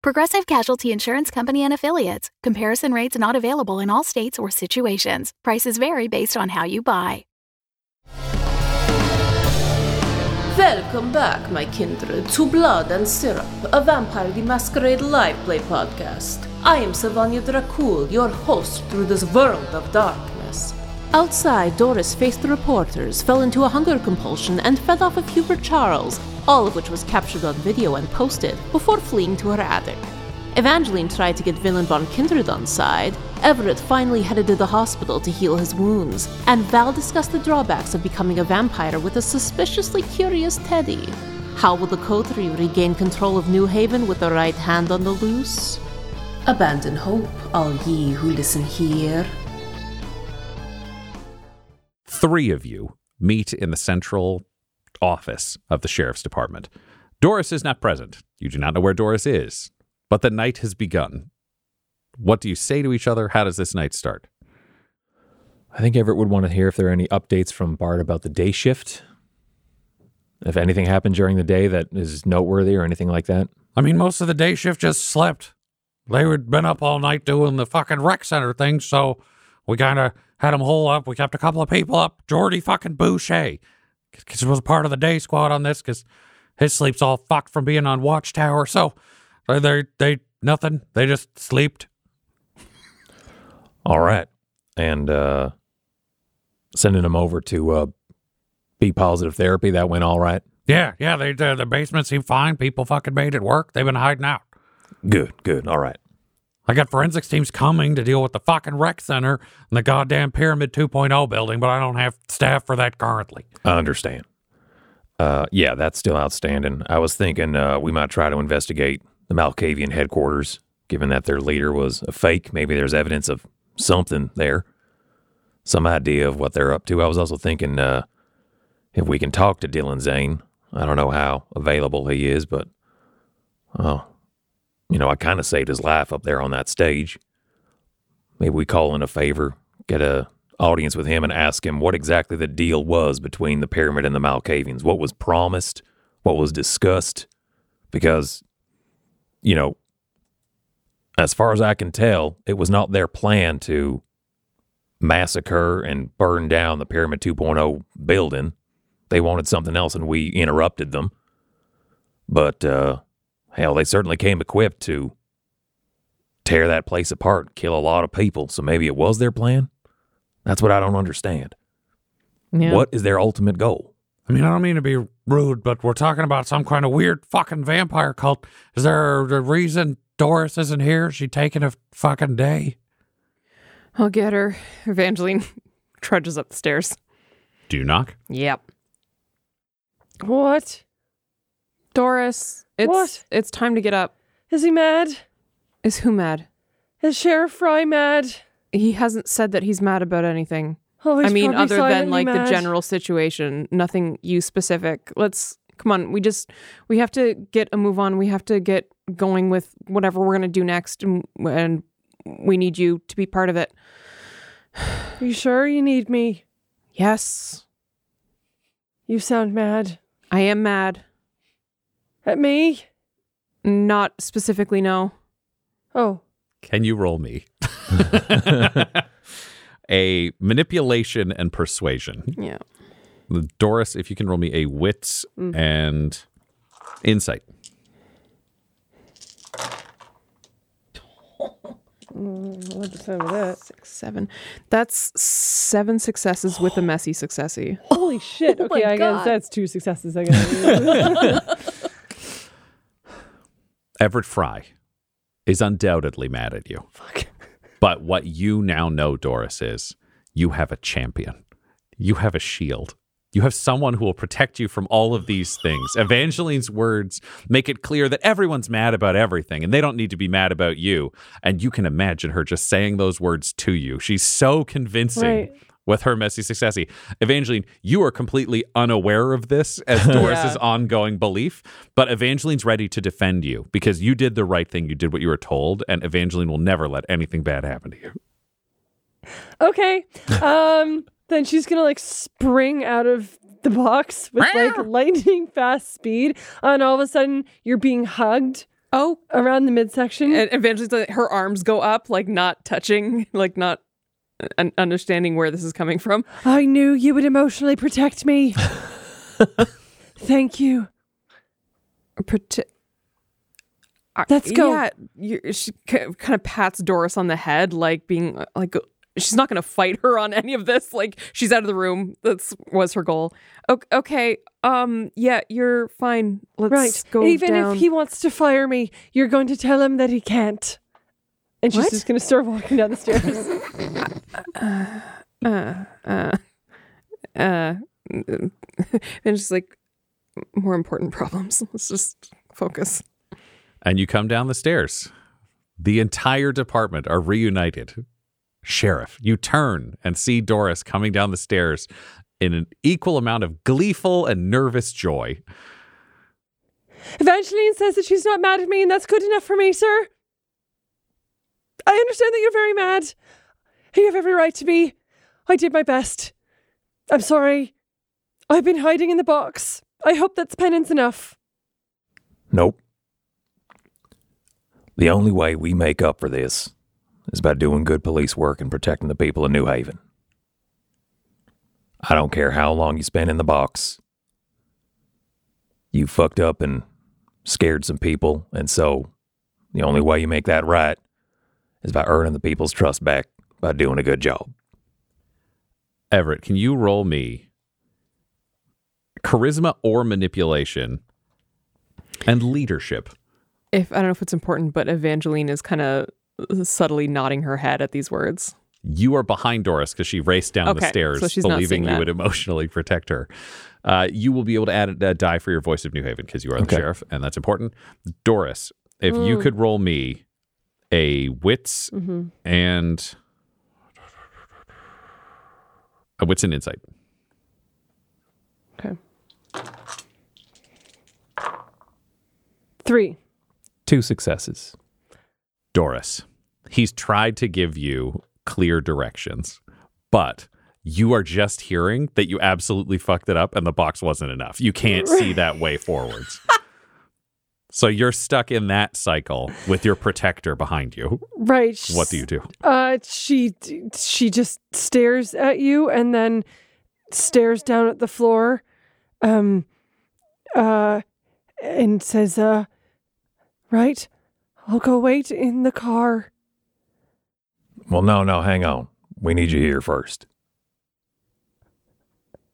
Progressive Casualty Insurance Company and Affiliates. Comparison rates not available in all states or situations. Prices vary based on how you buy. Welcome back, my kindred, to Blood and Syrup, a Vampire the Masquerade live play podcast. I am Savanya Dracul, your host through this world of darkness. Outside, Doris faced the reporters, fell into a hunger compulsion, and fed off of Hubert Charles, all of which was captured on video and posted, before fleeing to her attic. Evangeline tried to get Villain von Kindred on side, Everett finally headed to the hospital to heal his wounds, and Val discussed the drawbacks of becoming a vampire with a suspiciously curious Teddy. How will the Coterie regain control of New Haven with the right hand on the loose? Abandon hope, all ye who listen here. Three of you meet in the central office of the sheriff's department. Doris is not present. You do not know where Doris is, but the night has begun. What do you say to each other? How does this night start? I think Everett would want to hear if there are any updates from Bart about the day shift. If anything happened during the day that is noteworthy or anything like that. I mean, most of the day shift just slept. They had been up all night doing the fucking rec center thing, so we kind of had them hole up. We kept a couple of people up. Jordy fucking Boucher. Because it was part of the day squad on this, because his sleep's all fucked from being on Watchtower. So they just sleeped. All right. And sending them over to Be Positive Therapy, that went all right? Yeah. The basement seemed fine. People fucking made it work. They've been hiding out. Good. All right. I got forensics teams coming to deal with the fucking rec center and the goddamn Pyramid 2.0 building, but I don't have staff for that currently. I understand. Yeah, that's still outstanding. I was thinking we might try to investigate the Malkavian headquarters, given that their leader was a fake. Maybe there's evidence of something there, some idea of what they're up to. I was also thinking if we can talk to Dylan Zane. I don't know how available he is, but I kind of saved his life up there on that stage. Maybe we call in a favor, get a audience with him and ask him what exactly the deal was between the Pyramid and the Malkavians. What was promised? What was discussed? Because, as far as I can tell, it was not their plan to massacre and burn down the Pyramid 2.0 building. They wanted something else and we interrupted them. But, hell, they certainly came equipped to tear that place apart, kill a lot of people. So maybe it was their plan? That's what I don't understand. Yeah. What is their ultimate goal? I mean, I don't mean to be rude, but we're talking about some kind of weird fucking vampire cult. Is there a reason Doris isn't here? Is she taking a fucking day? I'll get her. Evangeline trudges up the stairs. Do you knock? Yep. What? Doris... It's time to get up. Is he mad? Is who mad? Is Sheriff Fry mad? He hasn't said that he's mad about anything. Oh, I mean, other than like mad. The general situation, nothing you specific. Let's come on. We have to get a move on. We have to get going with whatever we're gonna do next, and we need you to be part of it. Are you sure you need me? Yes. You sound mad. I am mad. At me? Not specifically, no. Oh. Can you roll me? A manipulation and persuasion. Yeah. Doris, if you can roll me a wits and insight. What's the sound of that? 6, 7. That's 7 successes with a messy successy. Holy shit. Okay, guess that's 2 successes. I guess. Everett Fry is undoubtedly mad at you. Fuck. But what you now know, Doris, is you have a champion. You have a shield. You have someone who will protect you from all of these things. Evangeline's words make it clear that everyone's mad about everything, and they don't need to be mad about you. And you can imagine her just saying those words to you. She's so convincing with her messy successy. Evangeline, you are completely unaware of this as Doris's ongoing belief, but Evangeline's ready to defend you because you did the right thing. You did what you were told, and Evangeline will never let anything bad happen to you. Okay. Then she's going to spring out of the box with lightning fast speed. And all of a sudden you're being hugged around the midsection. And eventually her arms go up, not touching, not understanding where this is coming from. I knew you would emotionally protect me. Thank you. Let's go. Yeah, she kind of pats Doris on the head, she's not going to fight her on any of this. She's out of the room. That was her goal. Okay. Yeah, you're fine. Let's go Even down. If he wants to fire me, you're going to tell him that he can't. And she's just going to start walking down the stairs. And she's more important problems. Let's just focus. And you come down the stairs. The entire department are reunited. Sheriff, you turn and see Doris coming down the stairs in an equal amount of gleeful and nervous joy. Evangeline says that she's not mad at me, and that's good enough for me, sir. I understand that you're very mad. You have every right to be. I did my best. I'm sorry. I've been hiding in the box. I hope that's penance enough. Nope. The only way we make up for this is by doing good police work and protecting the people of New Haven. I don't care how long you spend in the box. You fucked up and scared some people, and so the only way you make that right is by earning the people's trust back by doing a good job. Everett, can you roll me charisma or manipulation and leadership? I don't know if it's important, but Evangeline is kind of subtly nodding her head at these words. You are behind Doris because she raced down the stairs, so believing you would emotionally protect her. You will be able to add a die for your voice of New Haven because you are the sheriff, and that's important. Doris, if you could roll me a wits and a wits and insight. Okay. 3. 2 successes. Doris, he's tried to give you clear directions, but you are just hearing that you absolutely fucked it up and the box wasn't enough. You can't see that way forwards. So you're stuck in that cycle with your protector behind you. Right. What do you do? She just stares at you and then stares down at the floor and says, right? I'll go wait in the car. Well, no, hang on. We need you here first.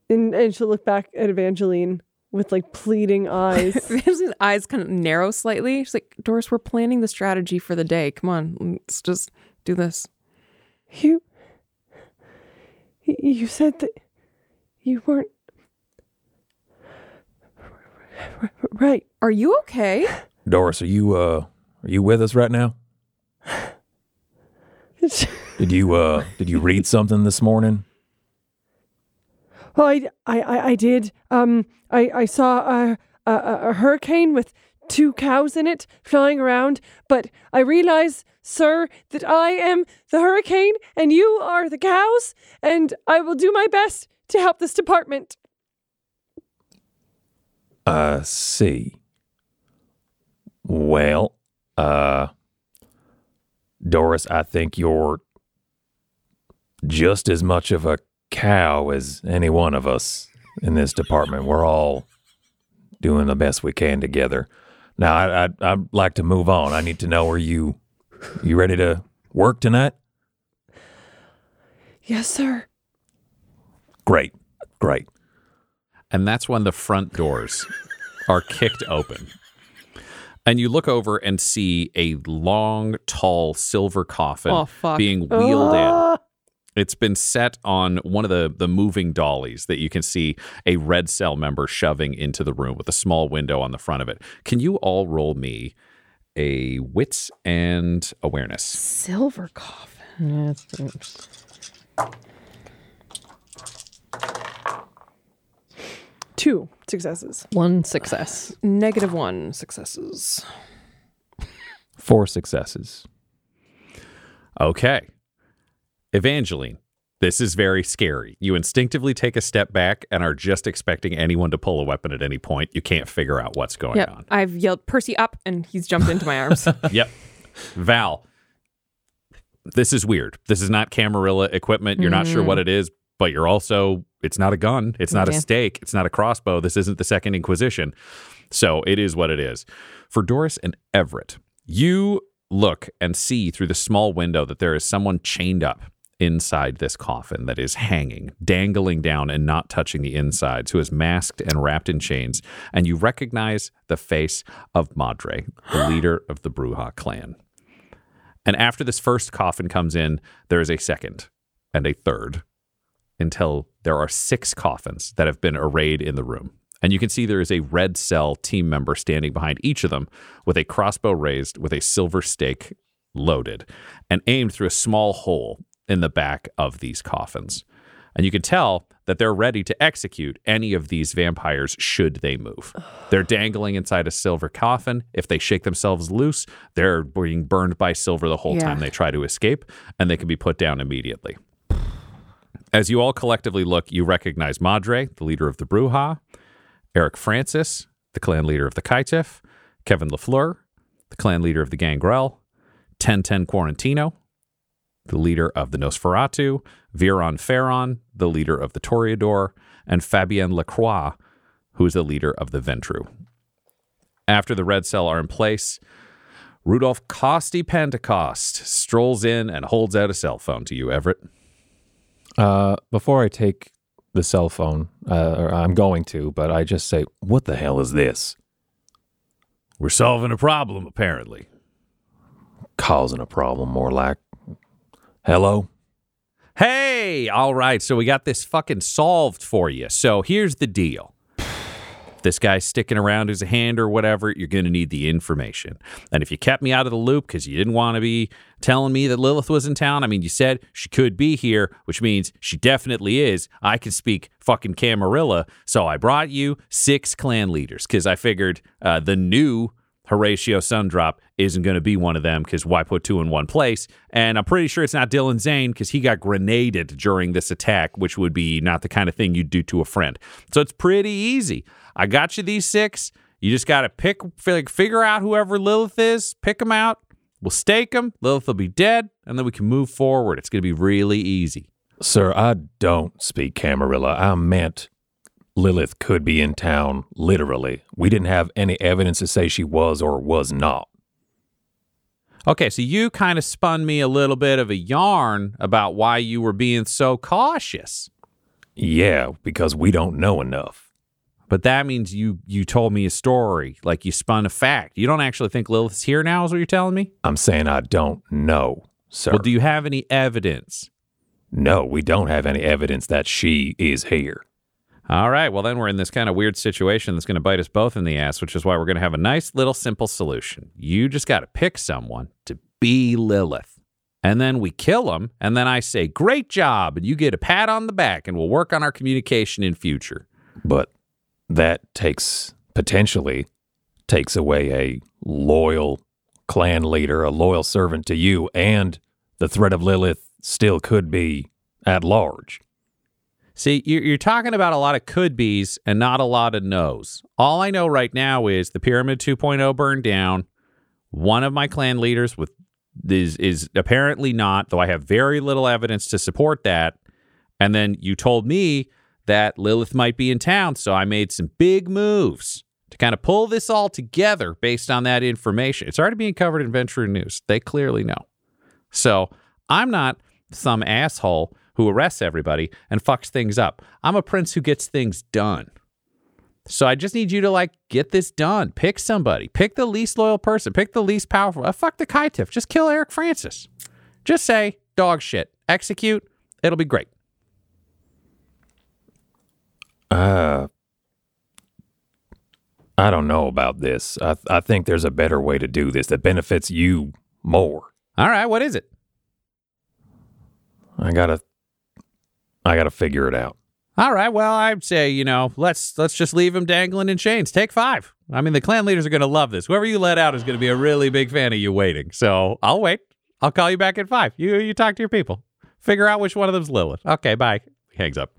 And she'll look back at Evangeline with pleading eyes. Evangeline's eyes kind of narrow slightly. She's like, Doris, we're planning the strategy for the day. Come on, let's just do this. You said that you weren't... Right. Are you okay? Doris, are you with us right now? Did you read something this morning? Well, I did. I saw a hurricane with 2 cows in it flying around, but I realize, sir, that I am the hurricane and you are the cows, and I will do my best to help this department. I see. Well, Doris, I think you're just as much of a cow as any one of us in this department. We're all doing the best we can together. Now, I'd like to move on. I need to know, are you ready to work tonight? Yes, sir. Great. And that's when the front doors are kicked open. And you look over and see a long, tall silver coffin being wheeled in It's been set on one of the moving dollies that you can see a Red Cell member shoving into the room with a small window on the front of it. Can you all roll me a wits and awareness? Silver coffin. That's good. 2 successes. 1 success. Negative 1 successes. 4 successes. Okay. Evangeline, this is very scary. You instinctively take a step back and are just expecting anyone to pull a weapon at any point. You can't figure out what's going on. I've yelled Percy up and he's jumped into my arms. Yep. Val, this is weird. This is not Camarilla equipment. You're not sure what it is, but you're also... It's not a gun. It's not a stake. It's not a crossbow. This isn't the Second Inquisition. So it is what it is. For Doris and Everett, you look and see through the small window that there is someone chained up inside this coffin that is hanging, dangling down and not touching the insides, who is masked and wrapped in chains. And you recognize the face of Madre, the leader of the Brujah clan. And after this first coffin comes in, there is a second and a third, until there are 6 coffins that have been arrayed in the room. And you can see there is a Red Cell team member standing behind each of them with a crossbow raised with a silver stake loaded and aimed through a small hole in the back of these coffins. And you can tell that they're ready to execute any of these vampires should they move. They're dangling inside a silver coffin. If they shake themselves loose, they're being burned by silver the whole time they try to escape, and they can be put down immediately. As you all collectively look, you recognize Madre, the leader of the Brujah, Eric Francis, the clan leader of the Kaitif, Kevin LaFleur, the clan leader of the Gangrel, 1010 Quarantino, the leader of the Nosferatu, Viron Ferron, the leader of the Toreador, and Fabienne Lacroix, who is the leader of the Ventrue. After the Red Cell are in place, Rudolf Costi-Pentecost strolls in and holds out a cell phone to you, Everett. Before I take the cell phone, or I'm going to, but I just say, what the hell is this? We're solving a problem, apparently. Causing a problem, more like. Hello? Hey! All right, so we got this fucking solved for you. So here's the deal. This guy's sticking around as a hand or whatever, you're going to need the information. And if you kept me out of the loop because you didn't want to be telling me that Lilith was in town, I mean, you said she could be here, which means she definitely is. I can speak fucking Camarilla. So I brought you 6 clan leaders because I figured the new Horatio Sundrop isn't going to be one of them because why put 2 in one place? And I'm pretty sure it's not Dylan Zane because he got grenaded during this attack, which would be not the kind of thing you'd do to a friend. So it's pretty easy. I got you these 6. You just got to figure out whoever Lilith is, pick them out. We'll stake them. Lilith will be dead, and then we can move forward. It's going to be really easy. Sir, I don't speak Camarilla. I meant... Lilith could be in town, literally. We didn't have any evidence to say she was or was not. Okay, so you kind of spun me a little bit of a yarn about why you were being so cautious. Yeah, because we don't know enough. But that means you told me a story, like you spun a fact. You don't actually think Lilith's here now is what you're telling me? I'm saying I don't know, sir. Well, do you have any evidence? No, we don't have any evidence that she is here. All right, well, then we're in this kind of weird situation that's going to bite us both in the ass, which is why we're going to have a nice little simple solution. You just got to pick someone to be Lilith, and then we kill them, and then I say, great job, and you get a pat on the back, and we'll work on our communication in future. But that potentially takes away a loyal clan leader, a loyal servant to you, and the threat of Lilith still could be at large. See, you're talking about a lot of could-be's and not a lot of no's. All I know right now is the Pyramid 2.0 burned down. One of my clan leaders is apparently not, though I have very little evidence to support that. And then you told me that Lilith might be in town, so I made some big moves to kind of pull this all together based on that information. It's already being covered in Venture News. They clearly know. So I'm not some asshole who arrests everybody and fucks things up. I'm a prince who gets things done. So I just need you to, get this done. Pick somebody. Pick the least loyal person. Pick the least powerful. Fuck the Kaitif. Just kill Eric Francis. Just say, dog shit. Execute. It'll be great. I don't know about this. I think there's a better way to do this that benefits you more. All right, what is it? I gotta figure it out. All right, well, I'd say, let's just leave him dangling in chains. Take 5. I mean, the clan leaders are going to love this. Whoever you let out is going to be a really big fan of you waiting. So I'll wait. I'll call you back at 5. You talk to your people. Figure out which one of them's Lilith. Okay, bye. He hangs up.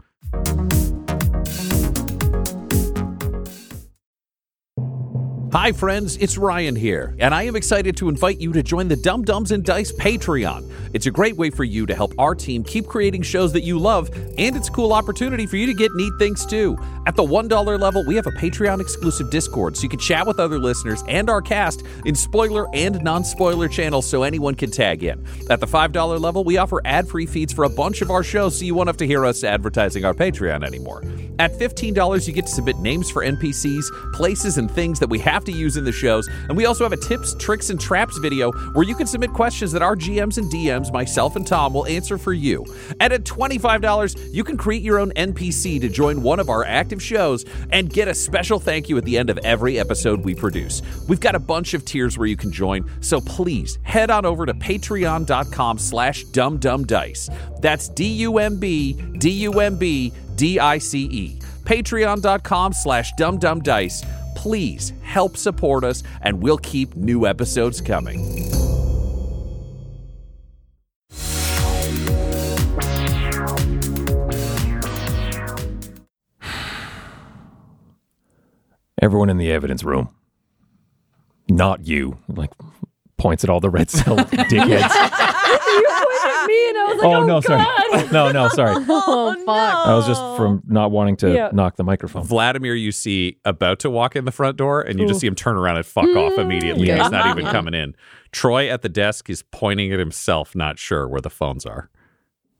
Hi friends, it's Ryan here, and I am excited to invite you to join the Dumb Dumbs and Dice Patreon. It's a great way for you to help our team keep creating shows that you love, and it's a cool opportunity for you to get neat things too. At the $1 level, we have a Patreon exclusive Discord, so you can chat with other listeners and our cast in spoiler and non-spoiler channels so anyone can tag in. At the $5 level, we offer ad-free feeds for a bunch of our shows, so you won't have to hear us advertising our Patreon anymore. At $15, you get to submit names for NPCs, places and things that we have to use in the shows, and we also have a tips, tricks, and traps video where you can submit questions that our GMs and DMs, myself and Tom, will answer for you. And at $25, you can create your own NPC to join one of our active shows and get a special thank you at the end of every episode we produce. We've got a bunch of tiers where you can join, so please head on over to patreon.com/dumbdumbdice. That's DUMBDICE. Patreon.com/dumbdumbdice. Please help support us, and we'll keep new episodes coming. Everyone in the evidence room. Not you. Points at all the red cell dickheads. You pointed at me, and I was like, "Oh no, God. Sorry, no, sorry." Oh fuck! No. I was just from not wanting to knock the microphone. Vladimir, you see, about to walk in the front door, and you just see him turn around and fuck off immediately. Yeah. He's not even coming in. Troy at the desk is pointing at himself, not sure where the phones are.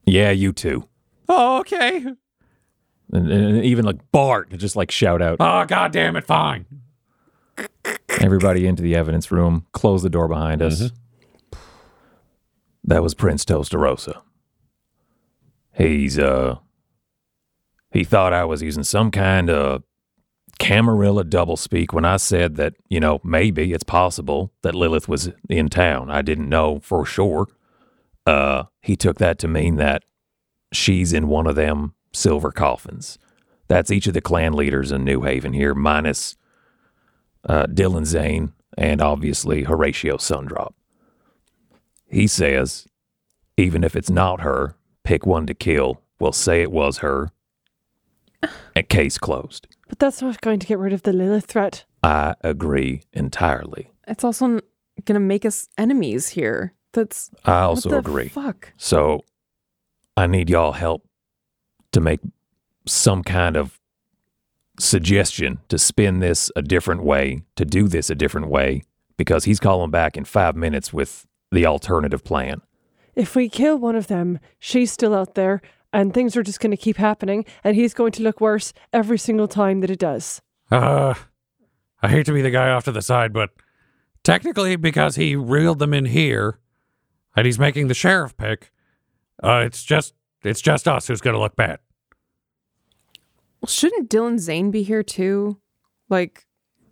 Yeah, you too. Oh, okay. And even Bart, just shout out. Oh, God damn it! Fine. Everybody into the evidence room. Close the door behind us. Mm-hmm. That was Prince Tostarosa. He thought I was using some kind of Camarilla doublespeak when I said that, maybe it's possible that Lilith was in town. I didn't know for sure. He took that to mean that she's in one of them silver coffins. That's each of the clan leaders in New Haven here, minus Dylan Zane and obviously Horatio Sundrop. He says, even if it's not her, pick one to kill. We'll say it was her. And case closed. But that's not going to get rid of the Lilith threat. I agree entirely. It's also going to make us enemies here. I also agree. Fuck. So I need y'all help to make some kind of suggestion to spin this a different way, to do this a different way, because he's calling back in 5 minutes with the alternative plan. If we kill one of them, she's still out there, and things are just going to keep happening, and he's going to look worse every single time that it does. I hate to be the guy off to the side, but technically, because he reeled them in here, and he's making the sheriff pick, it's just us who's going to look bad. Well, shouldn't Dylan Zane be here too?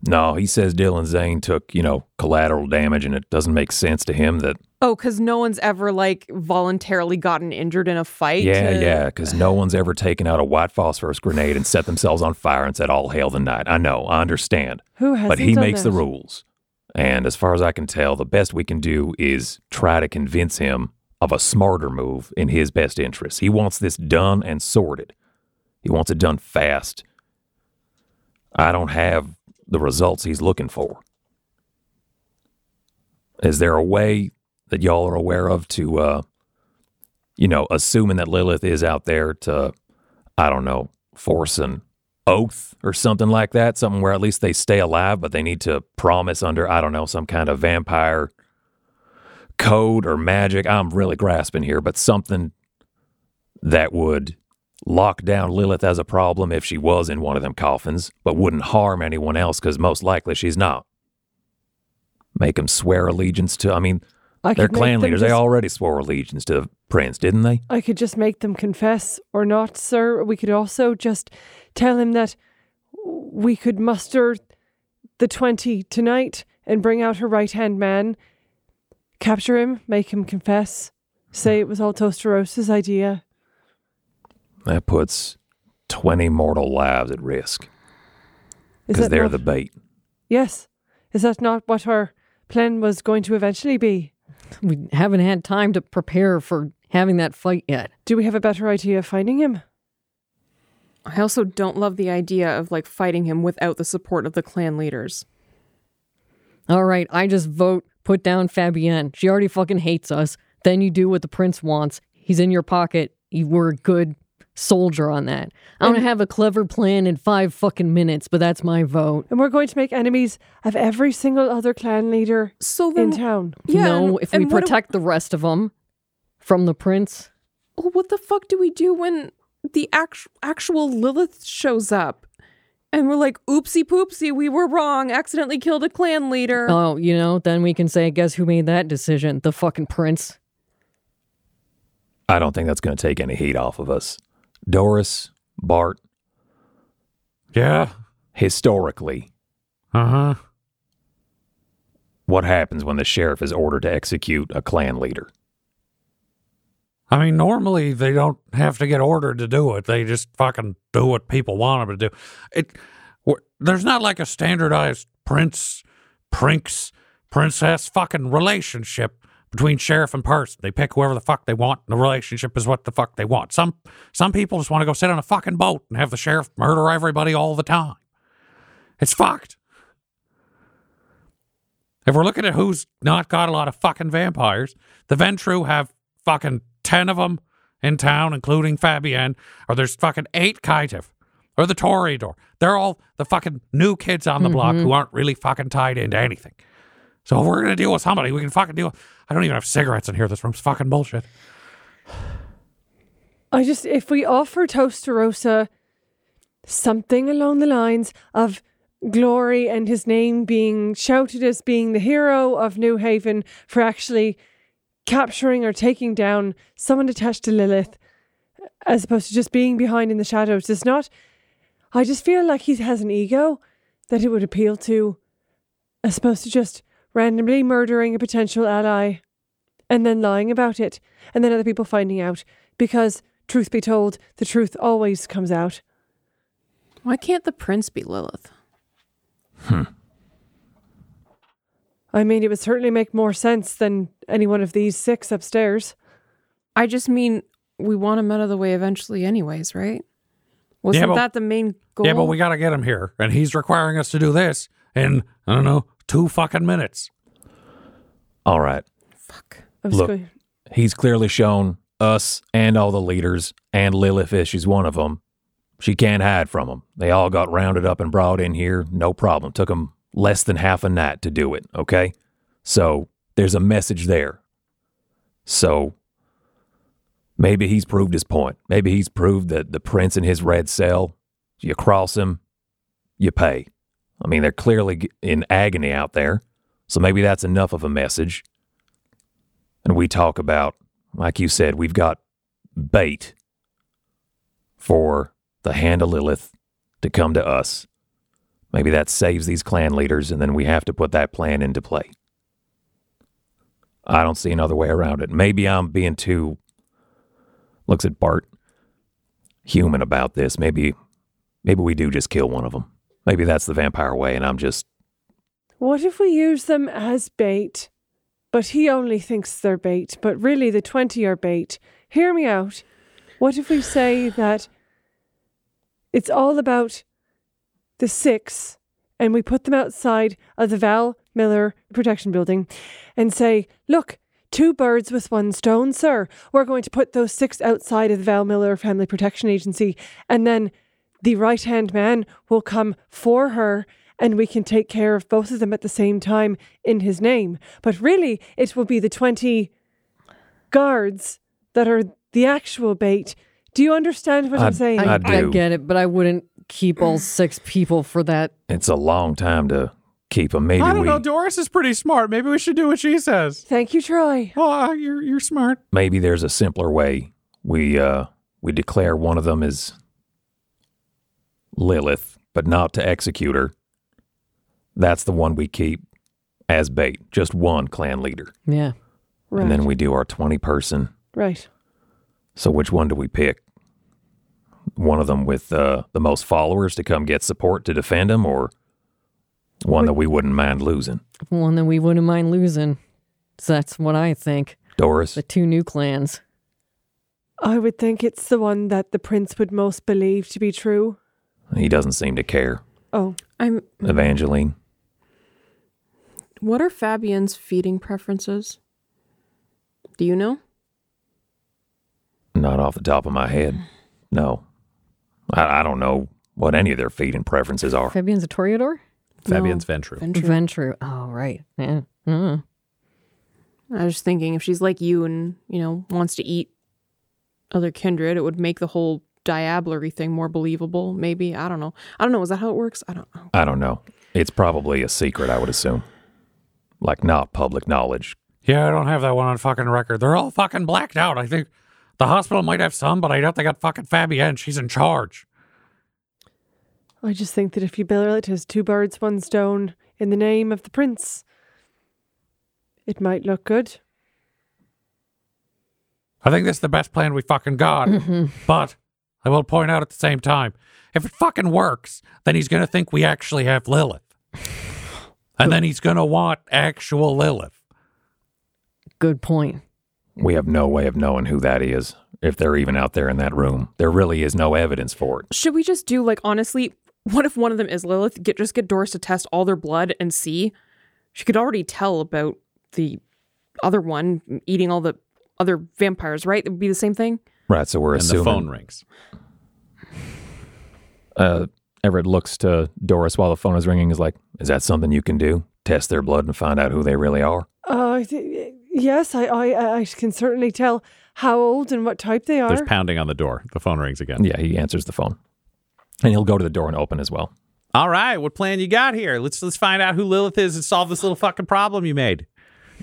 No, he says Dylan Zane took, collateral damage, and it doesn't make sense to him that... Oh, because no one's ever, voluntarily gotten injured in a fight? Yeah, because no one's ever taken out a white phosphorus grenade and set themselves on fire and said, all hail the night. I know, I understand. Who hasn't? But he makes the rules. And as far as I can tell, the best we can do is try to convince him of a smarter move in his best interest. He wants this done and sorted. He wants it done fast. I don't have the results he's looking for. Is there a way that y'all are aware of to, assuming that Lilith is out there to, I don't know, force an oath or something like that, something where at least they stay alive, but they need to promise under, I don't know, some kind of vampire code or magic? I'm really grasping here, but something that would lock down Lilith as a problem if she was in one of them coffins, but wouldn't harm anyone else because most likely she's not. Make them swear allegiance to, they're clan leaders. They already swore allegiance to prince, didn't they? I could just make them confess or not, sir. We could also just tell him that we could muster the 20 tonight and bring out her right-hand man, capture him, make him confess, say it was all Tostarosa's idea. That puts 20 mortal lives at risk. Because they're the bait. Yes. Is that not what our plan was going to eventually be? We haven't had time to prepare for having that fight yet. Do we have a better idea of finding him? I also don't love the idea of, like, fighting him without the support of the clan leaders. All right, I just vote put down Fabienne. She already fucking hates us. Then you do what the prince wants. He's in your pocket. You were a good soldier on that. I'm going to have a clever plan in 5 fucking minutes, but that's my vote. And we're going to make enemies of every single other clan leader in town. Yeah, no, if we protect the rest of them from the prince. Well, what the fuck do we do when the actual Lilith shows up? And we're like, oopsie poopsie, we were wrong. Accidentally killed a clan leader. Oh, you know, then we can say, guess who made that decision? The fucking prince. I don't think that's going to take any heat off of us. Doris, Bart. Yeah. Historically. Uh-huh. What happens when the sheriff is ordered to execute a clan leader? I mean, normally they don't have to get ordered to do it. They just fucking do what people want them to do. There's not like a standardized princess fucking relationship between sheriff and person. They pick whoever the fuck they want, and the relationship is what the fuck they want. Some people just want to go sit on a fucking boat and have the sheriff murder everybody all the time. It's fucked. If we're looking at who's not got a lot of fucking vampires, the Ventrue have fucking 10 of them in town, including Fabienne, or there's fucking 8 Kaitif, or the Toreador. They're all the fucking new kids on the block who aren't really fucking tied into anything. So if we're going to deal with somebody, we can fucking deal with... I don't even have cigarettes in here. This room's fucking bullshit. If we offer Tostarosa something along the lines of glory and his name being shouted as being the hero of New Haven for actually capturing or taking down someone attached to Lilith, as opposed to just being behind in the shadows, I just feel like he has an ego that it would appeal to, as opposed to just randomly murdering a potential ally and then lying about it and then other people finding out, because truth be told, the truth always comes out. Why can't the prince be Lilith? I mean, it would certainly make more sense than any one of these 6 upstairs. I just mean, we want him out of the way eventually anyways, right? Wasn't that the main goal? Yeah, but we got to get him here, and he's requiring us to do this in, I don't know, 2 fucking minutes. All right. Fuck. Look, he's clearly shown us and all the leaders, and Lilith is, she's one of them. She can't hide from them. They all got rounded up and brought in here, no problem. Took them less than half a night to do it, okay? So there's a message there. So maybe he's proved his point. Maybe he's proved that the prince in his red cell, you cross him, you pay. I mean, they're clearly in agony out there. So maybe that's enough of a message. And we talk about, like you said, we've got bait for the hand of Lilith to come to us. Maybe that saves these clan leaders, and then we have to put that plan into play. I don't see another way around it. Maybe I'm being too, looks at Bart, human about this. Maybe we do just kill one of them. Maybe that's the vampire way, and I'm just... What if we use them as bait, but he only thinks they're bait, but really the 20 are bait? Hear me out. What if we say that it's all about the 6, and we put them outside of the Val Miller Protection Building and say, look, 2 birds with one stone, sir. We're going to put those 6 outside of the Val Miller Family Protection Agency, and then the right-hand man will come for her, and we can take care of both of them at the same time in his name. But really, it will be the 20 guards that are the actual bait. Do you understand what I'm saying? I do. I get it, but I wouldn't keep all 6 people for that. It's a long time to keep him. Maybe I don't know. Doris is pretty smart. Maybe we should do what she says. Thank you, Troy. Oh, you're smart. Maybe there's a simpler way. We declare one of them is Lilith, but not to execute her. That's the one we keep as bait. Just one clan leader. Yeah. Right. And then we do our 20-person. Right. So which one do we pick? One of them with the most followers to come get support to defend him, or one that we wouldn't mind losing? One that we wouldn't mind losing. So that's what I think. Doris? The two new clans. I would think it's the one that the prince would most believe to be true. He doesn't seem to care. Oh, Evangeline. What are Fabian's feeding preferences? Do you know? Not off the top of my head. No. I don't know what any of their feeding preferences are. Fabian's a Toreador? Fabian's no. Ventrue. Oh, right. Yeah. Mm. I was just thinking, if she's like you and, wants to eat other kindred, it would make the whole diablery thing more believable, maybe. I don't know. Is that how it works? I don't know. It's probably a secret, I would assume. Like, not public knowledge. Yeah, I don't have that one on fucking record. They're all fucking blacked out. I think the hospital might have some, but I doubt they got fucking Fabienne. She's in charge. I just think that if you bill it as two birds, one stone, in the name of the prince, it might look good. I think this is the best plan we fucking got. Mm-hmm. But I will point out at the same time, if it fucking works, then he's going to think we actually have Lilith. And then he's going to want actual Lilith. Good point. We have no way of knowing who that is, if they're even out there in that room. There really is no evidence for it. Should we just do, honestly, what if one of them is Lilith? Just get Doris to test all their blood and see. She could already tell about the other one eating all the other vampires, right? It would be the same thing? Right, so we're assuming. And the phone rings. Everett looks to Doris while the phone is ringing. Is like, is that something you can do? Test their blood and find out who they really are? Yes, I can certainly tell how old and what type they are. There's pounding on the door. The phone rings again. Yeah, he answers the phone. And he'll go to the door and open as well. All right, what plan you got here? Let's find out who Lilith is and solve this little fucking problem you made.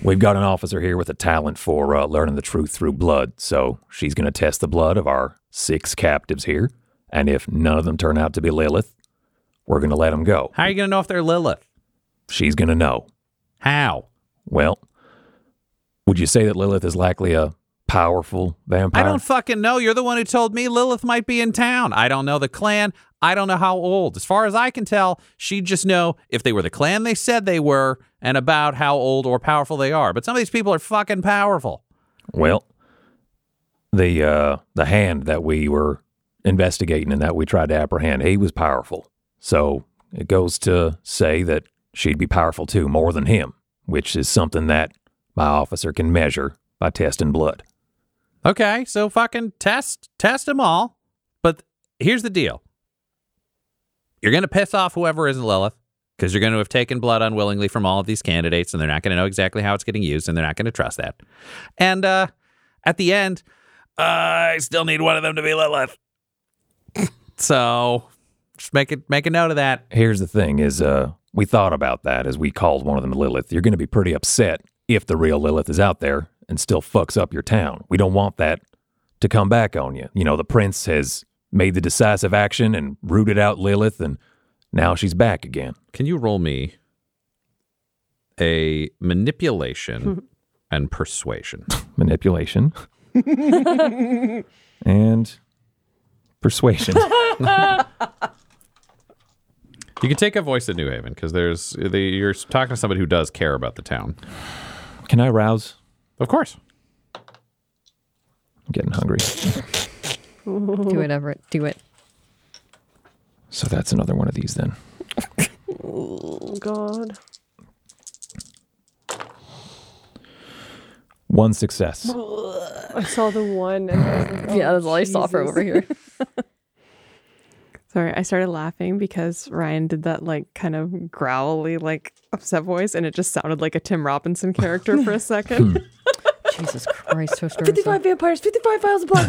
We've got an officer here with a talent for learning the truth through blood. So she's going to test the blood of our 6 captives here. And if none of them turn out to be Lilith, we're going to let them go. How are you going to know if they're Lilith? She's going to know. How? Well, would you say that Lilith is likely a powerful vampire? I don't fucking know. You're the one who told me Lilith might be in town. I don't know the clan. I don't know how old. As far as I can tell, she'd just know if they were the clan they said they were and about how old or powerful they are. But some of these people are fucking powerful. Well, the hand that we were investigating and that we tried to apprehend, he was powerful. So it goes to say that she'd be powerful too, more than him, which is something that my officer can measure by testing blood. Okay, so fucking test them all. But here's the deal. You're going to piss off whoever isn't Lilith because you're going to have taken blood unwillingly from all of these candidates, and they're not going to know exactly how it's getting used, and they're not going to trust that. And at the end, I still need one of them to be Lilith. So just make a note of that. Here's the thing is we thought about that as we called one of them Lilith. You're going to be pretty upset if the real Lilith is out there and still fucks up your town. We don't want that to come back on you. The prince has made the decisive action and rooted out Lilith, and now she's back again. Can you roll me a manipulation and persuasion? Manipulation. And persuasion. You can take a voice at New Haven because you're talking to somebody who does care about the town. Can I rouse? Of course. I'm getting hungry. Do it, Everett. Do it. So that's another one of these then. Oh, God. One success. I saw the one. And I was like, oh, yeah, that's all Jesus. I saw for over here. Sorry, I started laughing because Ryan did that kind of growly, upset voice, and it just sounded like a Tim Robinson character for a second. Jesus Christ, Toaster. 55 vampires, 55 miles apart.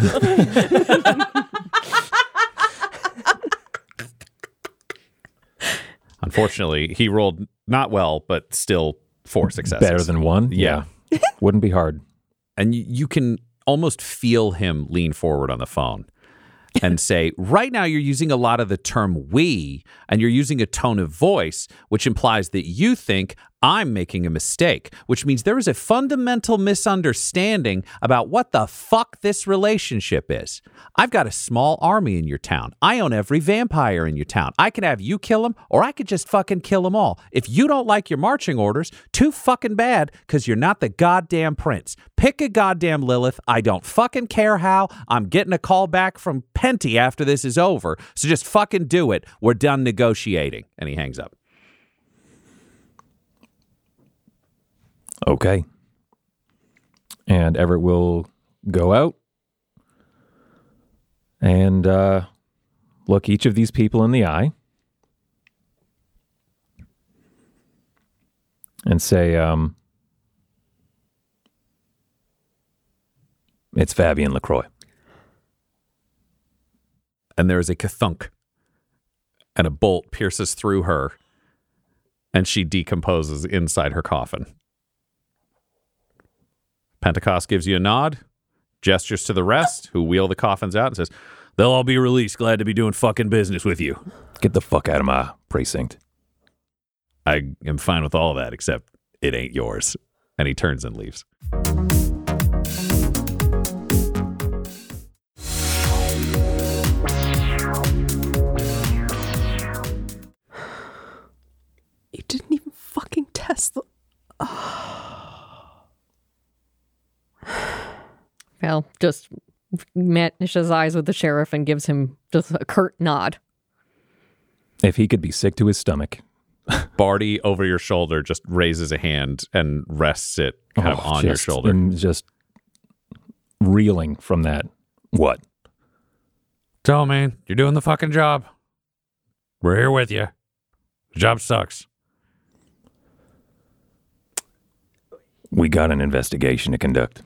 Unfortunately, he rolled Not well, but still 4 successes. Better than 1? Yeah. Wouldn't be hard. And you can almost feel him lean forward on the phone and say, right now you're using a lot of the term we, and you're using a tone of voice, which implies that you think I'm making a mistake, which means there is a fundamental misunderstanding about what the fuck this relationship is. I've got a small army in your town. I own every vampire in your town. I could have you kill them, or I could just fucking kill them all. If you don't like your marching orders, too fucking bad, because you're not the goddamn prince. Pick a goddamn Lilith. I don't fucking care how. I'm getting a call back from Penty after this is over, so just fucking do it. We're done negotiating. And he hangs up. Okay. And Everett will go out and look each of these people in the eye and say, it's Fabian LaCroix. And there is a ka-thunk, and a bolt pierces through her, and she decomposes inside her coffin. Pentecost gives you a nod, gestures to the rest, who wheel the coffins out, and says, they'll all be released. Glad to be doing fucking business with you. Get the fuck out of my precinct. I am fine with all that, except it ain't yours. And he turns and leaves. You didn't even fucking test the... Val just matches eyes with the sheriff and gives him just a curt nod. If he could be sick to his stomach. Barty, over your shoulder, just raises a hand and rests it kind of on your shoulder. I'm just reeling from that. What? Tell me, you're doing the fucking job. We're here with you. The job sucks. We got an investigation to conduct.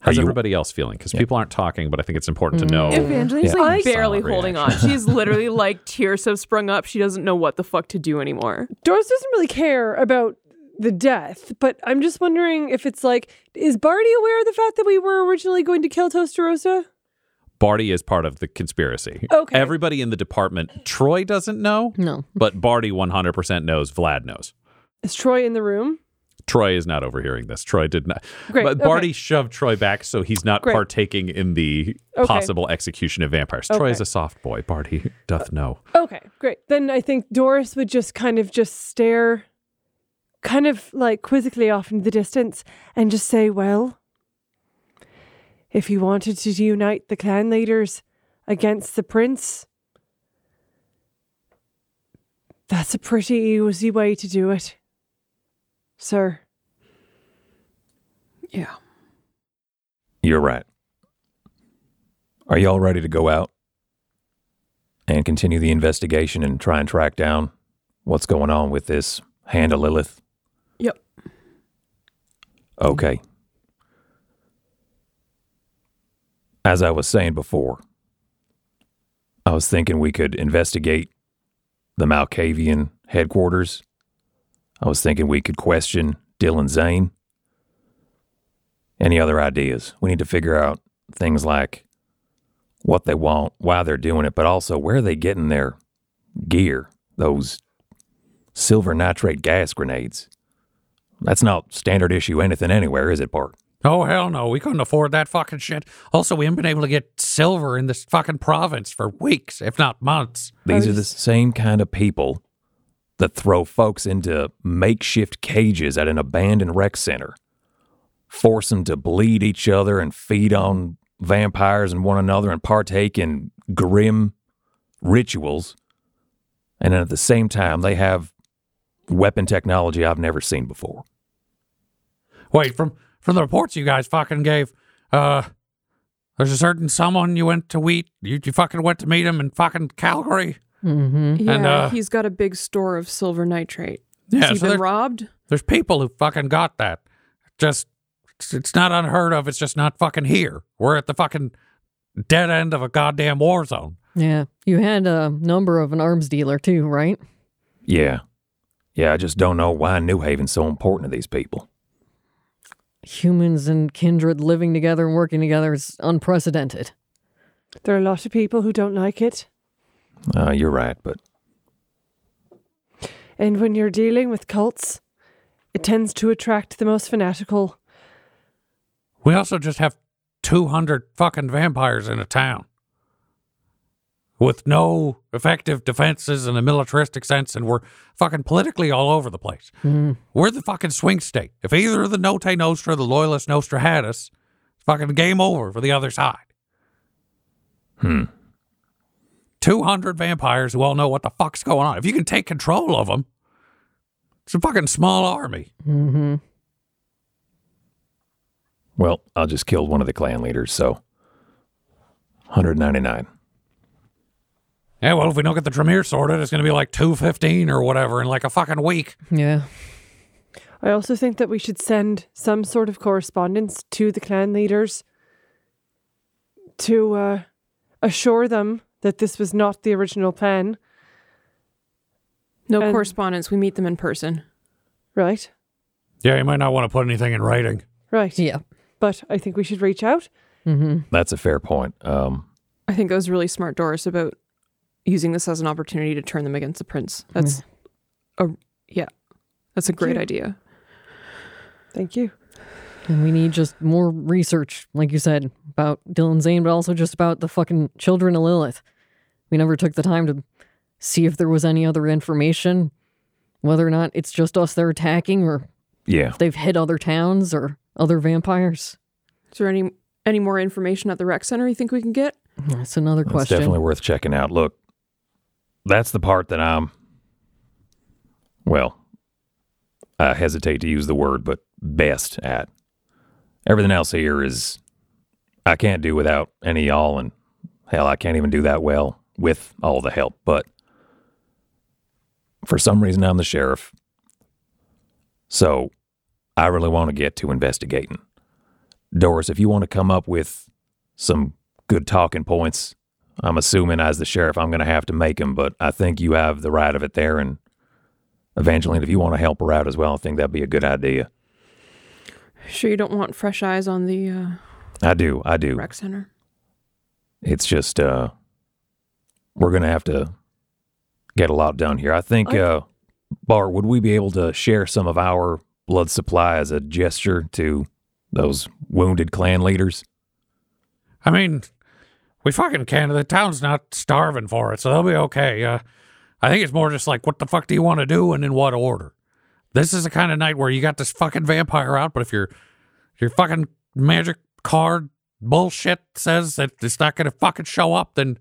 How's everybody else feeling? Because people aren't talking, but I think it's important to know. Evangeline's like barely holding on. She's literally like, tears have sprung up. She doesn't know what the fuck to do anymore. Doris doesn't really care about the death, but I'm just wondering if it's like, is Barty aware of the fact that we were originally going to kill Tostarosa? Barty is part of the conspiracy. Okay. Everybody in the department, Troy doesn't know. No. But Barty 100% knows. Vlad knows. Is Troy in the room? Troy is not overhearing this. Troy did not. Great, but Barty shoved Troy back so he's not partaking in the possible execution of vampires. Troy is a soft boy. Barty doth know. Okay, great. Then I think Doris would just kind of stare kind of like quizzically off into the distance and just say, well, if you wanted to unite the clan leaders against the prince, that's a pretty easy way to do it. Sir. Yeah. You're right. Are y'all ready to go out and continue the investigation and try and track down what's going on with this hand of Lilith? Yep. Okay. As I was saying before, I was thinking we could investigate the Malkavian headquarters. I was thinking we could question Dylan Zane. Any other ideas? We need to figure out things like what they want, why they're doing it, but also where are they getting their gear, those silver nitrate gas grenades. That's not standard issue anything anywhere, is it, Bart? Oh, hell no. We couldn't afford that fucking shit. Also, we haven't been able to get silver in this fucking province for weeks, if not months. These are the same kind of people that throw folks into makeshift cages at an abandoned rec center, force them to bleed each other and feed on vampires and one another and partake in grim rituals. And then at the same time, they have weapon technology I've never seen before. Wait, from the reports you guys fucking gave, there's a certain someone you fucking went to meet him in fucking Calgary. Mm-hmm. Yeah, and, he's got a big store of silver nitrate. Yeah, he's been robbed. There's people who fucking got that. Just, it's not unheard of. It's just not fucking here. We're at the fucking dead end of a goddamn war zone. Yeah, you had a number of an arms dealer too, right? Yeah, I just don't know why New Haven's so important to these people. Humans and kindred living together and working together is unprecedented. There are a lot of people who don't like it. You're right, but... And when you're dealing with cults, it tends to attract the most fanatical. We also just have 200 fucking vampires in a town. With no effective defenses in a militaristic sense, and we're fucking politically all over the place. Mm. We're the fucking swing state. If either of the Note Nostra or the Loyalist Nostra had us, it's fucking game over for the other side. 200 vampires who all know what the fuck's going on. If you can take control of them, it's a fucking small army. Mm-hmm. Well, I just killed one of the clan leaders, so 199. Yeah, well, if we don't get the Tremere sorted, it's going to be like 215 or whatever in like a fucking week. Yeah. I also think that we should send some sort of correspondence to the clan leaders to assure them that this was not the original plan. No correspondence. We meet them in person. Right? Yeah, you might not want to put anything in writing. Right. Yeah. But I think we should reach out. Mm-hmm. That's a fair point. I think that was really smart, Doris, about using this as an opportunity to turn them against the prince. That's that's a great idea. Thank you. And we need just more research, like you said, about Dylan Zane, but also just about the fucking children of Lilith. We never took the time to see if there was any other information, whether or not it's just us they're attacking, or if they've hit other towns or other vampires. Is there any more information at the rec center you think we can get? That's another question. It's definitely worth checking out. Look, that's the part that I hesitate to use the word, but best at. Everything else here is, I can't do without any of y'all, and hell, I can't even do that well with all the help, but for some reason I'm the sheriff, so I really want to get to investigating. Doris, if you want to come up with some good talking points, I'm assuming as the sheriff I'm going to have to make them, but I think you have the right of it there, and Evangeline, if you want to help her out as well, I think that'd be a good idea. Sure you don't want fresh eyes on the I do. Rec center? It's just, we're going to have to get a lot done here. I think, Bart, would we be able to share some of our blood supply as a gesture to those wounded clan leaders? I mean, we fucking can. The town's not starving for it, so they'll be okay. I think it's more just like, what the fuck do you want to do and in what order? This is the kind of night where you got this fucking vampire out, but if your fucking magic card bullshit says that it's not going to fucking show up, then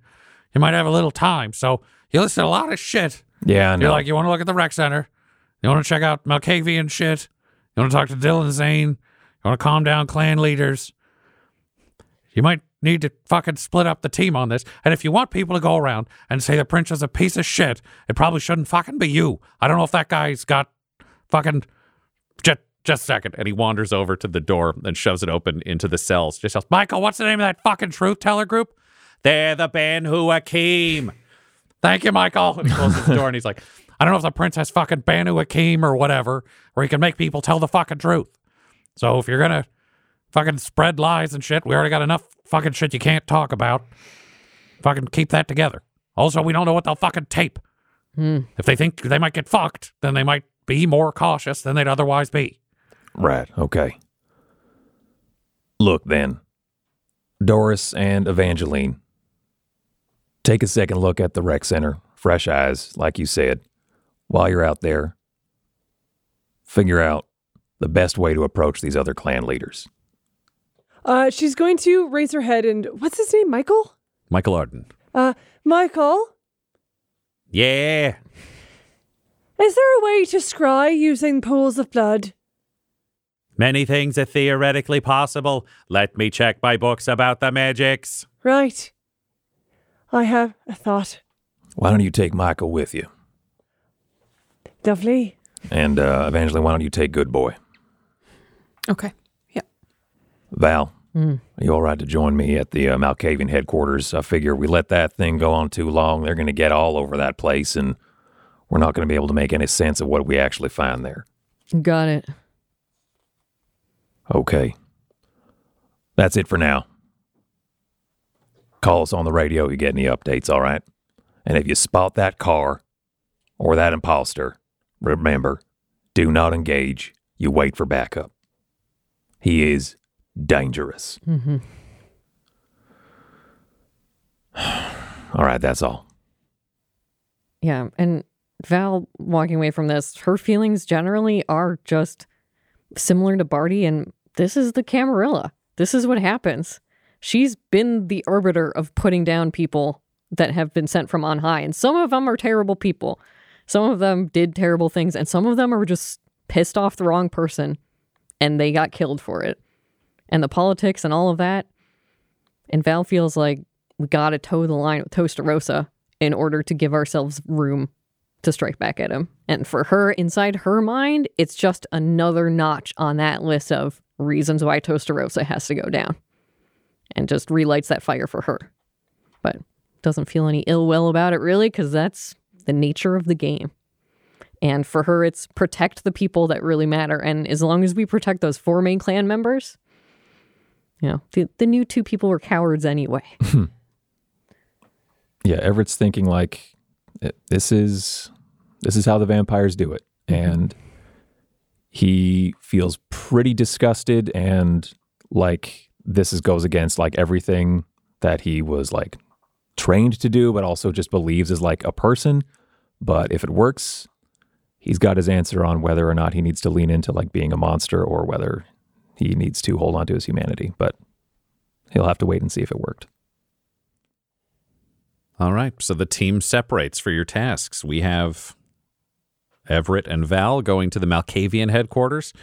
you might have a little time. So you listen to a lot of shit. Yeah, I know. You're like, you want to look at the rec center. You want to check out Malkavian shit. You want to talk to Dylan Zane. You want to calm down clan leaders. You might need to fucking split up the team on this. And if you want people to go around and say the prince is a piece of shit, it probably shouldn't fucking be you. I don't know if that guy's got fucking... Just a second. And he wanders over to the door and shoves it open into the cells. Just tells, Michael, what's the name of that fucking truth teller group? They're the Banu Akeem. Thank you, Michael. And he closes the door and he's like, I don't know if the prince has fucking Banu Akeem or whatever, where he can make people tell the fucking truth. So if you're going to fucking spread lies and shit, we already got enough fucking shit you can't talk about. Fucking keep that together. Also, we don't know what they'll fucking tape. If they think they might get fucked, then they might be more cautious than they'd otherwise be. Right, okay. Look then, Doris and Evangeline, take a second look at the rec center, fresh eyes, like you said, while you're out there. Figure out the best way to approach these other clan leaders. She's going to raise her head and, what's his name, Michael? Michael Arden. Michael? Yeah? Is there a way to scry using pools of blood? Many things are theoretically possible. Let me check my books about the magics. Right. I have a thought. Why don't you take Michael with you? Lovely. And Evangeline, why don't you take Good Boy? Okay. Yeah. Val, are you all right to join me at the Malkavian headquarters? I figure we let that thing go on too long, they're going to get all over that place, and we're not going to be able to make any sense of what we actually find there. Got it. Okay. That's it for now. Call us on the radio if you get any updates, all right? And if you spot that car or that imposter, remember, do not engage. You wait for backup. He is dangerous. Mm-hmm. All right, that's all. Yeah, and Val walking away from this, her feelings generally are just similar to Barty, and this is the Camarilla. This is what happens. She's been the arbiter of putting down people that have been sent from on high, and some of them are terrible people. Some of them did terrible things, and some of them are just pissed off the wrong person, and they got killed for it. And the politics and all of that, and Val feels like we gotta toe the line with Tostarosa in order to give ourselves room to strike back at him. And for her, inside her mind, it's just another notch on that list of reasons why Tostarosa has to go down. And just relights that fire for her. But doesn't feel any ill will about it, really, because that's the nature of the game. And for her, it's protect the people that really matter. And as long as we protect those four main clan members, you know, the new two people were cowards anyway. Yeah, Everett's thinking like, this is how the vampires do it. And he feels pretty disgusted and like this is goes against like everything that he was like trained to do, but also just believes is like a person. But if it works, he's got his answer on whether or not he needs to lean into like being a monster or whether he needs to hold on to his humanity. But he'll have to wait and see if it worked. All right, so the team separates for your tasks. We have Everett and Val going to the Malkavian headquarters,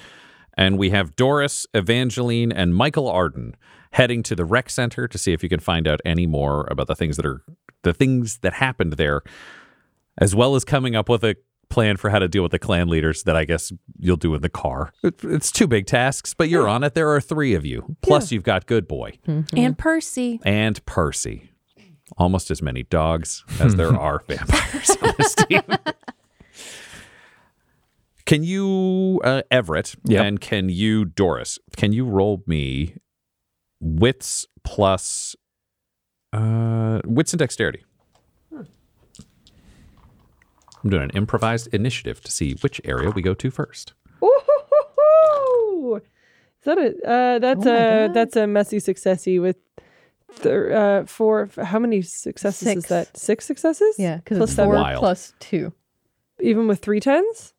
and we have Doris, Evangeline, and Michael Arden heading to the rec center to see if you can find out any more about the things that happened there, as well as coming up with a plan for how to deal with the clan leaders that I guess you'll do in the car. It's two big tasks, but you're on it. There are three of you. Plus, you've got Good Boy. Mm-hmm. And Percy. And Percy. Almost as many dogs as there are vampires on this team. Can you, Everett, yep. And can you, Doris, can you roll me wits plus wits and dexterity? I'm doing an improvised initiative to see which area we go to first. Ooh, is that a that's a messy successy with. Four. How many successes is that? 6 successes? Yeah, because it's 4 plus 2. Even with 3 tens?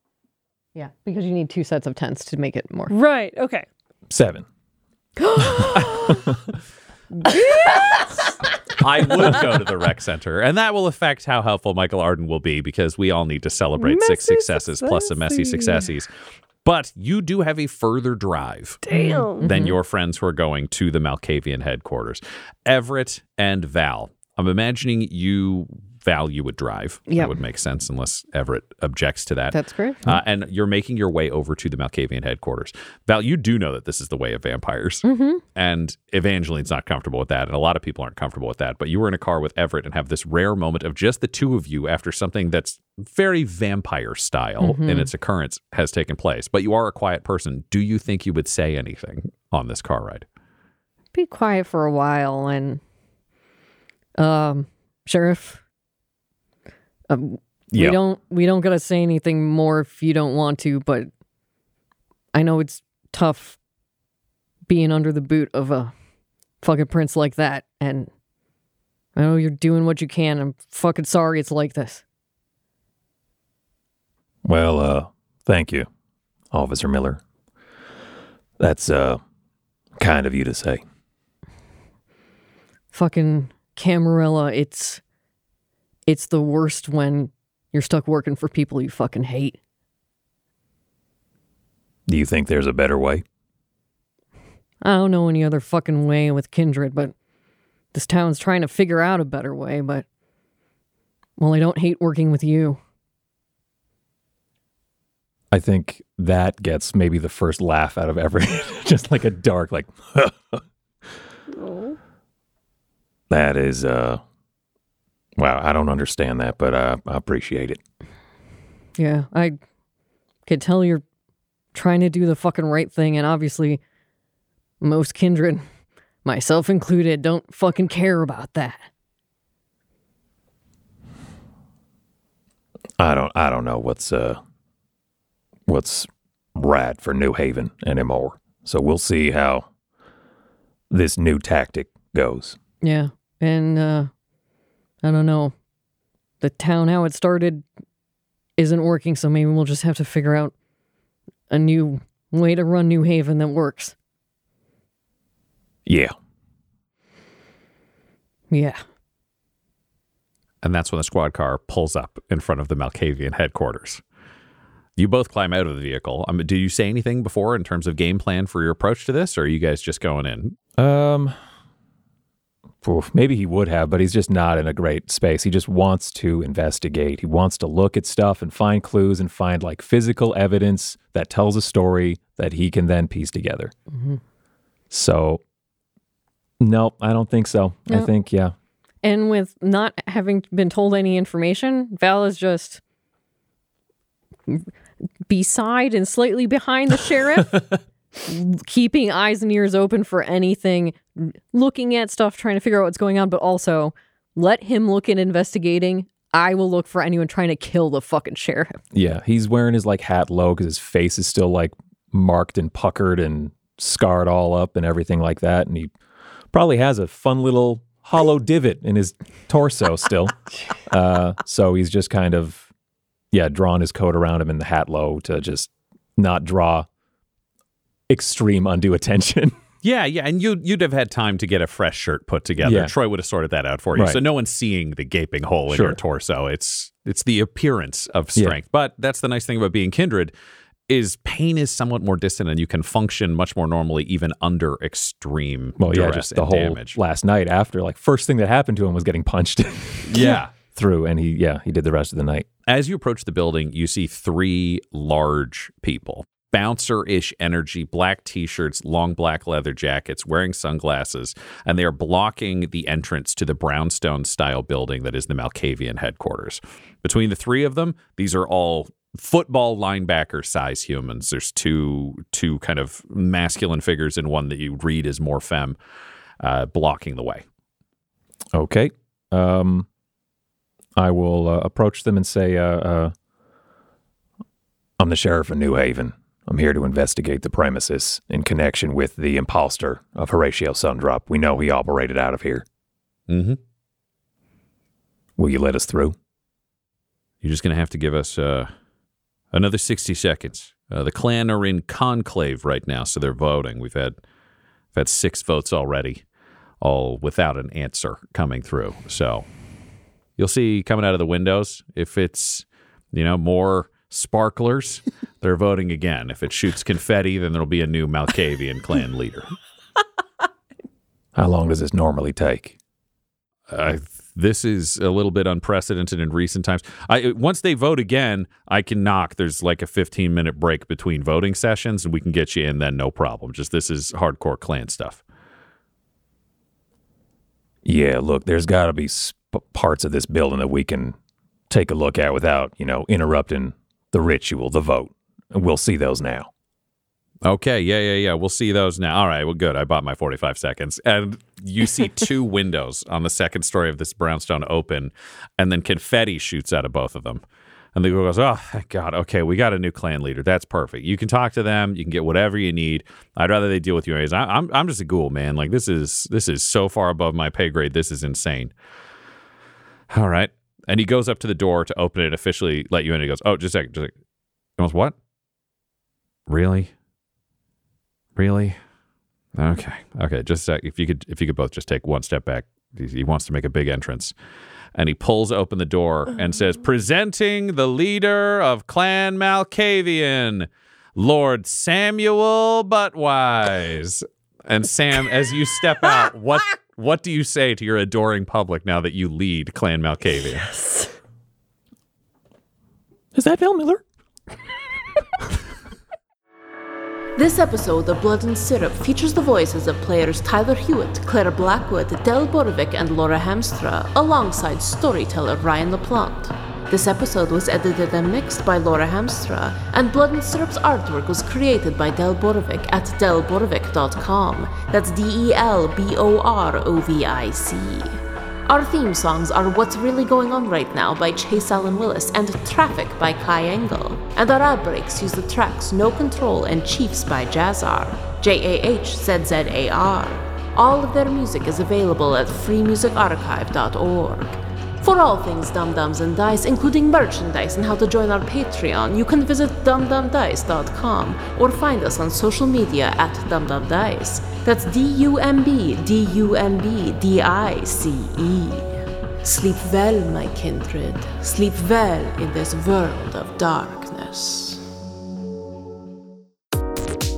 Yeah, because you need 2 sets of tens to make it more. Right. Okay. 7. Yes! I would go to the rec center, and that will affect how helpful Michael Arden will be, because we all need to celebrate messy 6 successes plus a messy successes. But you do have a further drive than your friends who are going to the Malkavian headquarters. Everett and Val. I'm imagining Val, you would drive. Yep. That would make sense unless Everett objects to that. That's correct. And you're making your way over to the Malkavian headquarters. Val, you do know that this is the way of vampires. Mm-hmm. And Evangeline's not comfortable with that. And a lot of people aren't comfortable with that. But you were in a car with Everett and have this rare moment of just the two of you after something that's very vampire style in its occurrence has taken place. But you are a quiet person. Do you think you would say anything on this car ride? Be quiet for a while. And Sheriff... yep. We don't gotta say anything more if you don't want to, but I know it's tough being under the boot of a fucking prince like that, and I know you're doing what you can. I'm fucking sorry it's like this. Well, thank you, Officer Miller. That's kind of you to say. Fucking Camarilla, It's the worst when you're stuck working for people you fucking hate. Do you think there's a better way? I don't know any other fucking way with Kindred, but this town's trying to figure out a better way, but... Well, I don't hate working with you. I think that gets maybe the first laugh out of every... Just like a dark, like... That is, Wow, I don't understand that, but I appreciate it. Yeah, I could tell you're trying to do the fucking right thing, and obviously most kindred, myself included, don't fucking care about that. I don't know what's right for New Haven anymore. So we'll see how this new tactic goes. Yeah, and I don't know. The town, how it started, isn't working, so maybe we'll just have to figure out a new way to run New Haven that works. Yeah. Yeah. And that's when the squad car pulls up in front of the Malkavian headquarters. You both climb out of the vehicle. Do you say anything before in terms of game plan for your approach to this, or are you guys just going in? Maybe he would have, but he's just not in a great space. He just wants to investigate. He wants to look at stuff and find clues and find like physical evidence that tells a story that he can then piece together. Mm-hmm. So, nope, I don't think so. Nope. I think, yeah. And with not having been told any information, Val is just beside and slightly behind the sheriff, keeping eyes and ears open for anything, looking at stuff, trying to figure out what's going on, but also let him look at investigating. I will look for anyone trying to kill the fucking sheriff. Yeah, he's wearing his like hat low because his face is still like marked and puckered and scarred all up and everything like that. And he probably has a fun little hollow divot in his torso still. So he's just kind of, yeah, drawn his coat around him in the hat low to just not draw extreme undue attention. Yeah, and you'd have had time to get a fresh shirt put together. Yeah. Troy would have sorted that out for you. Right. So no one's seeing the gaping hole in your torso. It's the appearance of strength. Yeah. But that's the nice thing about being kindred is pain is somewhat more distant and you can function much more normally even under extreme duress just the whole damage. Last night after, like, first thing that happened to him was getting punched through, and he did the rest of the night. As you approach the building, you see three large people. Bouncer-ish energy, black t-shirts, long black leather jackets, wearing sunglasses, and they are blocking the entrance to the brownstone-style building that is the Malkavian headquarters. Between the three of them, these are all football linebacker size humans. There's two kind of masculine figures and one that you read as more femme blocking the way. Okay. I will approach them and say, I'm the sheriff of New Haven. I'm here to investigate the premises in connection with the imposter of Horatio Sundrop. We know he operated out of here. Mm-hmm. Will you let us through? You're just going to have to give us another 60 seconds. The clan are in conclave right now, so they're voting. We've had 6 votes already, all without an answer coming through. So you'll see coming out of the windows, if it's, more sparklers, they're voting again. If it shoots confetti, then there'll be a new Malkavian clan leader. How long does this normally take? This is a little bit unprecedented in recent times. Once they vote again, I can knock. There's like a 15-minute break between voting sessions, and we can get you in then, no problem. Just this is hardcore clan stuff. Yeah, look, there's got to be parts of this building that we can take a look at without, interrupting the ritual, the vote. We'll see those now. Okay, yeah. We'll see those now. All right, well, good. I bought my 45 seconds. And you see two windows on the second story of this brownstone open, and then confetti shoots out of both of them. And the girl goes, oh, thank God. Okay, we got a new clan leader. That's perfect. You can talk to them. You can get whatever you need. I'd rather they deal with you. I'm just a ghoul, man. Like, this is so far above my pay grade. This is insane. All right. And he goes up to the door to open it, officially let you in. He goes, oh, just a second. He goes, what? Really? Okay. Just if you could both just take one step back. He wants to make a big entrance. And he pulls open the door and says, presenting the leader of Clan Malkavian, Lord Samuel Butwise. And Sam, as you step out, what do you say to your adoring public now that you lead Clan Malkavian? Yes. Is that Val Miller? This episode of Blood and Syrup features the voices of players Tyler Hewitt, Claire Blackwood, Del Borovic, and Laura Hamstra, alongside storyteller Ryan LaPlante. This episode was edited and mixed by Laura Hamstra, and Blood and Syrup's artwork was created by Del Borovic at delborovic.com. That's DELBOROVIC. Our theme songs are What's Really Going On Right Now by Chase Allen Willis and Traffic by Kai Engel. And our ad breaks use the tracks No Control and Chiefs by Jazzar, JAHZZAR. All of their music is available at freemusicarchive.org. For all things Dumb Dumbs and Dice, including merchandise and how to join our Patreon, you can visit dumbdumbdice.com or find us on social media at dumbdumbdice. That's DUMBDUMBDICE. Sleep well, my kindred. Sleep well in this world of darkness.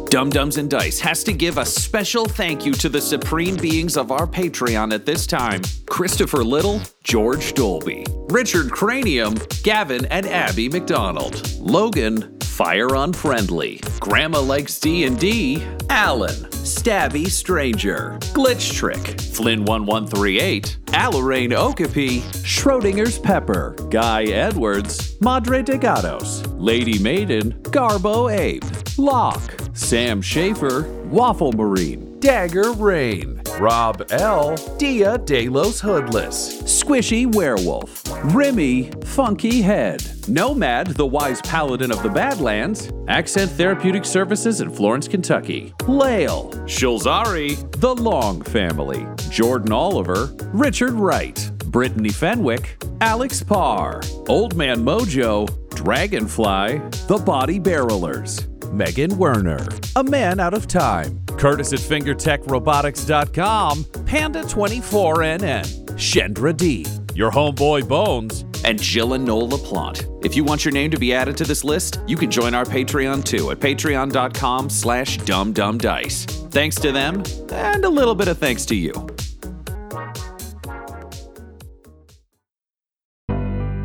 Dumb Dumbs and Dice has to give a special thank you to the supreme beings of our Patreon at this time: Christopher Little, George Dolby, Richard Cranium, Gavin and Abby McDonald, Logan, Fire Unfriendly, Grandma Likes D&D, Alan, Stabby Stranger, Glitch Trick, Flynn1138, Alarain Okapi, Schrodinger's Pepper, Guy Edwards, Madre de Gatos, Lady Maiden, Garbo Ape, Locke, Sam Schaefer, Waffle Marine, Dagger Rain, Rob L, Dia Delos Hoodless, Squishy Werewolf, Remy Funky Head, Nomad the Wise Paladin of the Badlands, Accent Therapeutic Services in Florence, Kentucky, Lael, Shulzari, The Long Family, Jordan Oliver, Richard Wright, Brittany Fenwick, Alex Parr, Old Man Mojo, Dragonfly, The Body Barrelers, Megan Werner, A Man Out of Time, Curtis at FingerTechRobotics.com, Panda24NN, Shendra D, Your Homeboy Bones, and Jill and Noel LaPlante. If you want your name to be added to this list, you can join our Patreon too at patreon.com/dumbdumbdice. Thanks to them, and a little bit of thanks to you.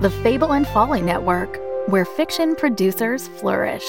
The Fable and Folly Network, where fiction producers flourish.